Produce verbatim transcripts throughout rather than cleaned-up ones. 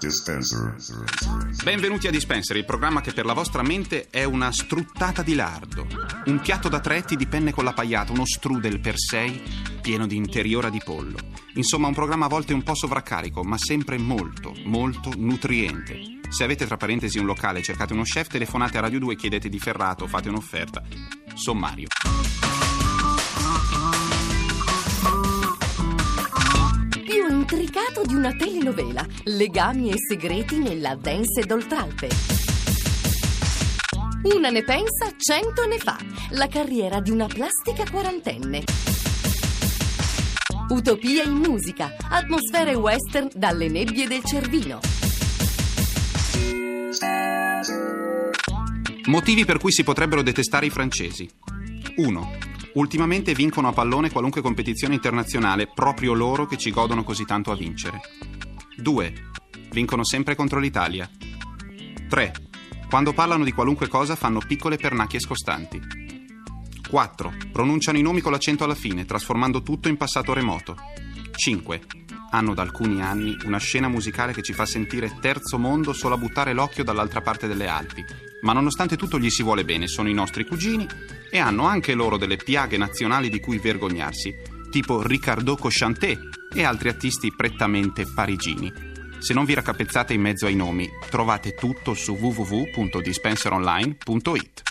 Dispenser. Benvenuti a Dispenser, il programma che per la vostra mente è una struttata di lardo, un piatto da tretti di penne con la pagliata, uno strudel per sei pieno di interiora di pollo. Insomma, un programma a volte un po' sovraccarico, ma sempre molto, molto nutriente. Se avete tra parentesi un locale, cercate uno chef, telefonate a Radio due e chiedete di Ferrato, fate un'offerta. Sommario. Intricato di una telenovela, legami e segreti nella dance d'Oltralpe. Una ne pensa, cento ne fa. La carriera di una plastica quarantenne. Utopia in musica, atmosfere western dalle nebbie del Cervino. Motivi per cui si potrebbero detestare i francesi. uno. Ultimamente vincono a pallone qualunque competizione internazionale, proprio loro che ci godono così tanto a vincere. due. Vincono sempre contro l'Italia. tre. Quando parlano di qualunque cosa fanno piccole pernacchie scostanti. quattro. Pronunciano i nomi con l'accento alla fine, trasformando tutto in passato remoto. cinque. Hanno da alcuni anni una scena musicale che ci fa sentire terzo mondo solo a buttare l'occhio dall'altra parte delle Alpi. Ma nonostante tutto gli si vuole bene, sono i nostri cugini e hanno anche loro delle piaghe nazionali di cui vergognarsi, tipo Riccardo Cochanté e altri artisti prettamente parigini. Se non vi raccapezzate in mezzo ai nomi, trovate tutto su w w w punto dispenser online punto it.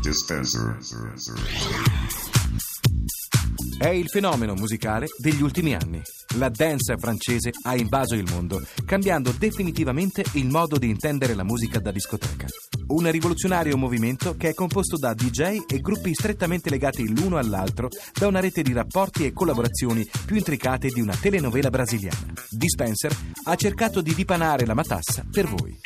Dispenser. È il fenomeno musicale degli ultimi anni. La dance francese ha invaso il mondo, cambiando definitivamente il modo di intendere la musica da discoteca. Un rivoluzionario movimento che è composto da D J e gruppi strettamente legati l'uno all'altro da una rete di rapporti e collaborazioni più intricate di una telenovela brasiliana. Dispenser ha cercato di dipanare la matassa per voi.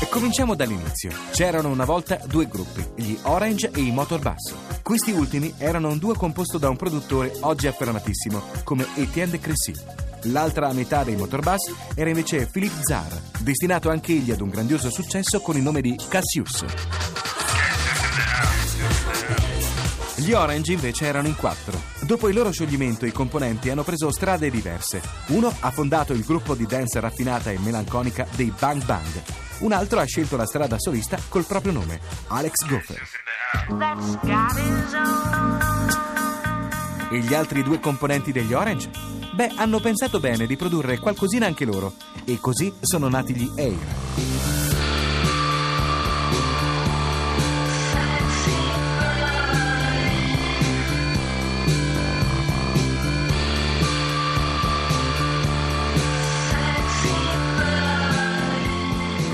E cominciamo dall'inizio. C'erano una volta due gruppi, gli Orange e i Motorbass. Questi ultimi erano un duo composto da un produttore oggi affermatissimo come Étienne de Crécy. L'altra metà dei Motorbass era invece Philippe Zar, destinato anche egli ad un grandioso successo con il nome di Cassius. Gli Orange invece erano in quattro. Dopo il loro scioglimento i componenti hanno preso strade diverse. Uno ha fondato il gruppo di dance raffinata e melanconica dei Bang Bang. Un altro ha scelto la strada solista col proprio nome, Alex Gopher. E gli altri due componenti degli Orange? Beh, hanno pensato bene di produrre qualcosina anche loro. E così sono nati gli Air.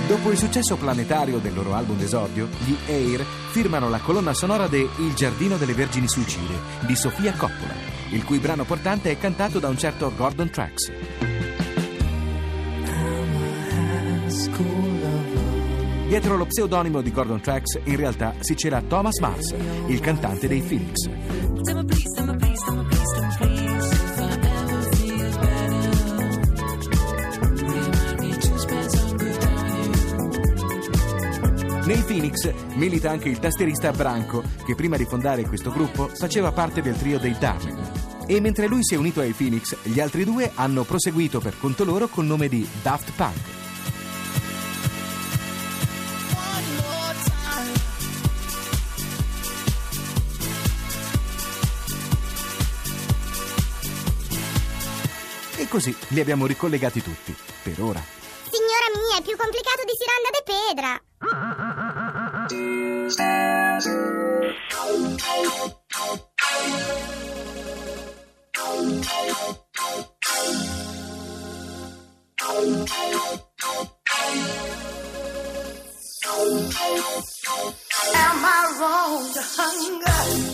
Dopo il successo planetario del loro album d'esordio, gli Air firmano la colonna sonora de Il Giardino delle Vergini Suicide di Sofia Coppola, il cui brano portante è cantato da un certo Gordon Trax. Dietro lo pseudonimo di Gordon Trax in realtà si cela Thomas Mars, il cantante dei Phoenix. Nei Phoenix milita anche il tastierista Branco, che prima di fondare questo gruppo faceva parte del trio dei Darmine. E mentre lui si è unito ai Phoenix, gli altri due hanno proseguito per conto loro col nome di Daft Punk. E così li abbiamo ricollegati tutti, per ora. Signora mia, è più complicato di Siranda de Pedra! Am I wrong to hunger?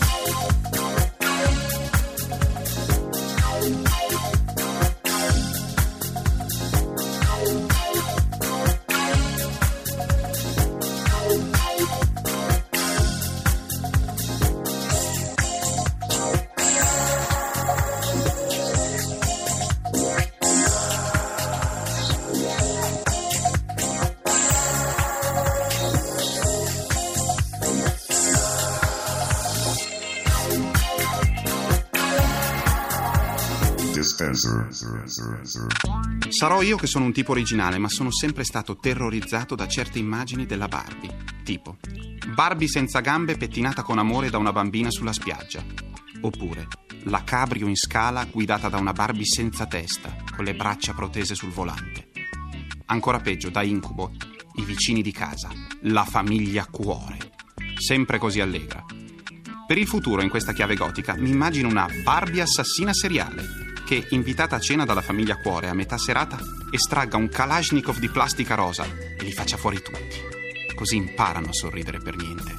Sarò io che sono un tipo originale, ma sono sempre stato terrorizzato da certe immagini della Barbie. Tipo, Barbie senza gambe pettinata con amore da una bambina sulla spiaggia. Oppure, la cabrio in scala guidata da una Barbie senza testa, con le braccia protese sul volante. Ancora peggio, da incubo, i vicini di casa, la famiglia Cuore. Sempre così allegra. Per il futuro, in questa chiave gotica, mi immagino una Barbie assassina seriale che, invitata a cena dalla famiglia Cuore a metà serata, estragga un Kalashnikov di plastica rosa e li faccia fuori tutti. Così imparano a sorridere per niente.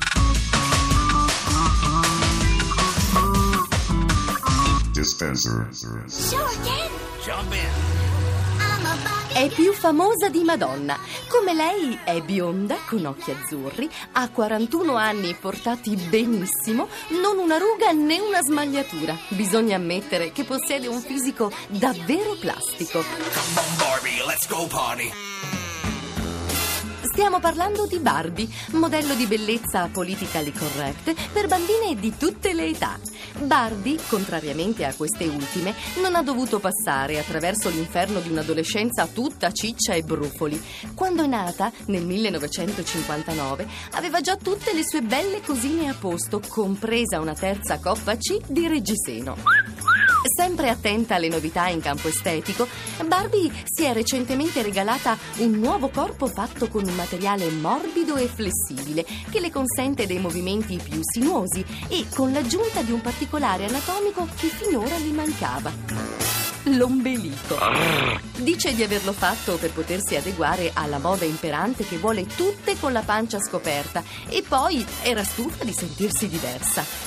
Dispenser. È più famosa di Madonna. Come lei è bionda, con occhi azzurri, ha quarantuno anni portati benissimo, non una ruga né una smagliatura. Bisogna ammettere che possiede un fisico davvero plastico. Come on Barbie, let's go party. Stiamo parlando di Barbie, modello di bellezza politically correct per bambine di tutte le età. Barbie, contrariamente a queste ultime, non ha dovuto passare attraverso l'inferno di un'adolescenza tutta ciccia e brufoli. Quando è nata, nel millenovecentocinquantanove, aveva già tutte le sue belle cosine a posto, compresa una terza coppa C di reggiseno. Sempre attenta alle novità in campo estetico, Barbie si è recentemente regalata un nuovo corpo fatto con un materiale morbido e flessibile che le consente dei movimenti più sinuosi e con l'aggiunta di un particolare anatomico che finora le mancava: l'ombelico. Dice di averlo fatto per potersi adeguare alla moda imperante che vuole tutte con la pancia scoperta, e poi era stufa di sentirsi diversa.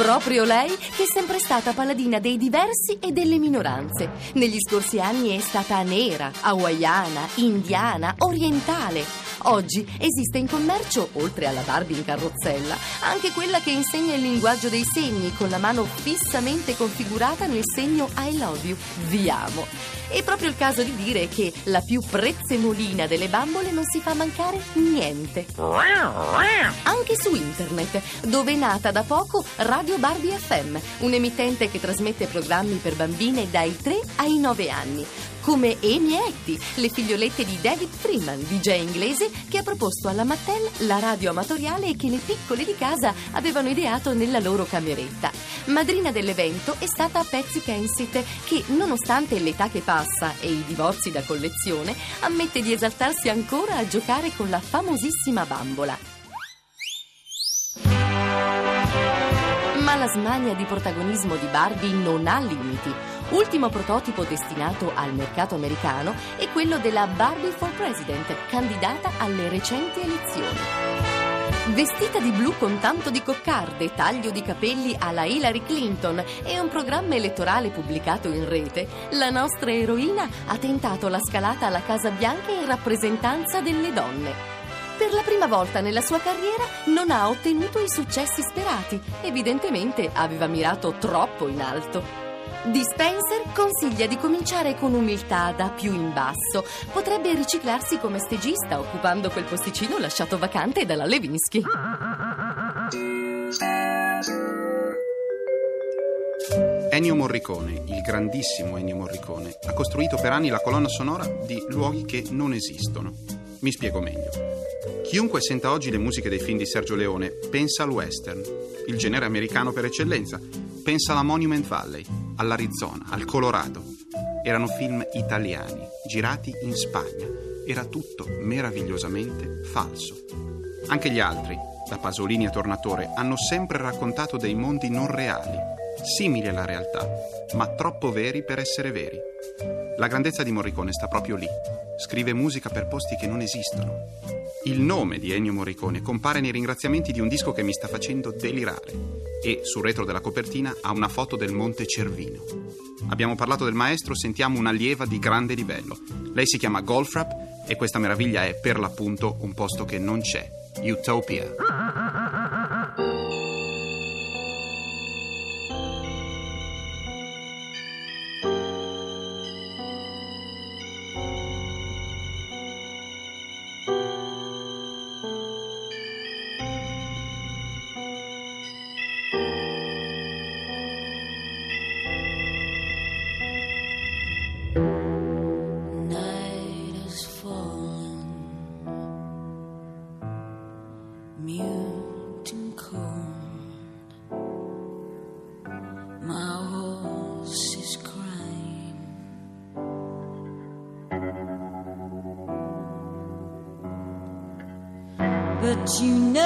Proprio lei che è sempre stata paladina dei diversi e delle minoranze. Negli scorsi anni è stata nera, hawaiana, indiana, orientale. Oggi esiste in commercio, oltre alla Barbie in carrozzella, anche quella che insegna il linguaggio dei segni con la mano fissamente configurata nel segno I love you, vi amo. È proprio il caso di dire che la più prezzemolina delle bambole non si fa mancare niente. Anche su internet, dove è nata da poco Radio Barbie F M, un emittente che trasmette programmi per bambine dai tre ai nove anni, come Amy e Etty, le figliolette di David Freeman, D J inglese che ha proposto alla Mattel la radio amatoriale che le piccole di casa avevano ideato nella loro cameretta. Madrina dell'evento è stata Patsy Kensit, che, nonostante l'età che passa e i divorzi da collezione, ammette di esaltarsi ancora a giocare con la famosissima bambola. Ma la smania di protagonismo di Barbie non ha limiti. Ultimo prototipo destinato al mercato americano è quello della Barbie for President, candidata alle recenti elezioni. Vestita di blu con tanto di coccarde, taglio di capelli alla Hillary Clinton e un programma elettorale pubblicato in rete, la nostra eroina ha tentato la scalata alla Casa Bianca in rappresentanza delle donne. Per la prima volta nella sua carriera non ha ottenuto i successi sperati, evidentemente aveva mirato troppo in alto. Dispenser consiglia di cominciare con umiltà da più in basso. Potrebbe riciclarsi come stagista, occupando quel posticino lasciato vacante dalla Levinsky. Ennio Morricone, il grandissimo Ennio Morricone, ha costruito per anni la colonna sonora di luoghi che non esistono. Mi spiego meglio. Chiunque senta oggi le musiche dei film di Sergio Leone pensa al western, il genere americano per eccellenza, pensa alla Monument Valley, all'Arizona, al Colorado. Erano film italiani, girati in Spagna. Era tutto meravigliosamente falso. Anche gli altri, da Pasolini a Tornatore, hanno sempre raccontato dei mondi non reali, simili alla realtà, ma troppo veri per essere veri. La grandezza di Morricone sta proprio lì. Scrive musica per posti che non esistono. Il nome di Ennio Morricone compare nei ringraziamenti di un disco che mi sta facendo delirare, e sul retro della copertina ha una foto del Monte Cervino. Abbiamo parlato del maestro, sentiamo un'allieva di grande livello. Lei si chiama Golfrap e questa meraviglia è per l'appunto un posto che non c'è, Utopia. but you know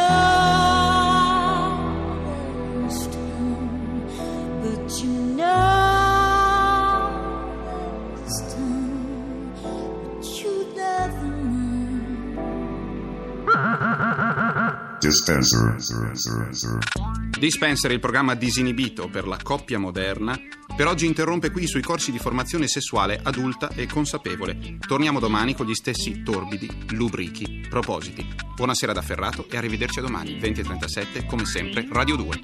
it's true, but you know it's true, but you never know. Dispenser. Dispenser, il programma disinibito per la coppia moderna, per oggi interrompe qui sui corsi di formazione sessuale adulta e consapevole. Torniamo domani con gli stessi torbidi, lubrichi, propositi. Buonasera da Ferrato e arrivederci a domani, venti e trentasette, come sempre, Radio due.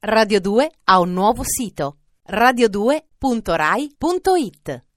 Radio due ha un nuovo sito, radio due punto rai punto it.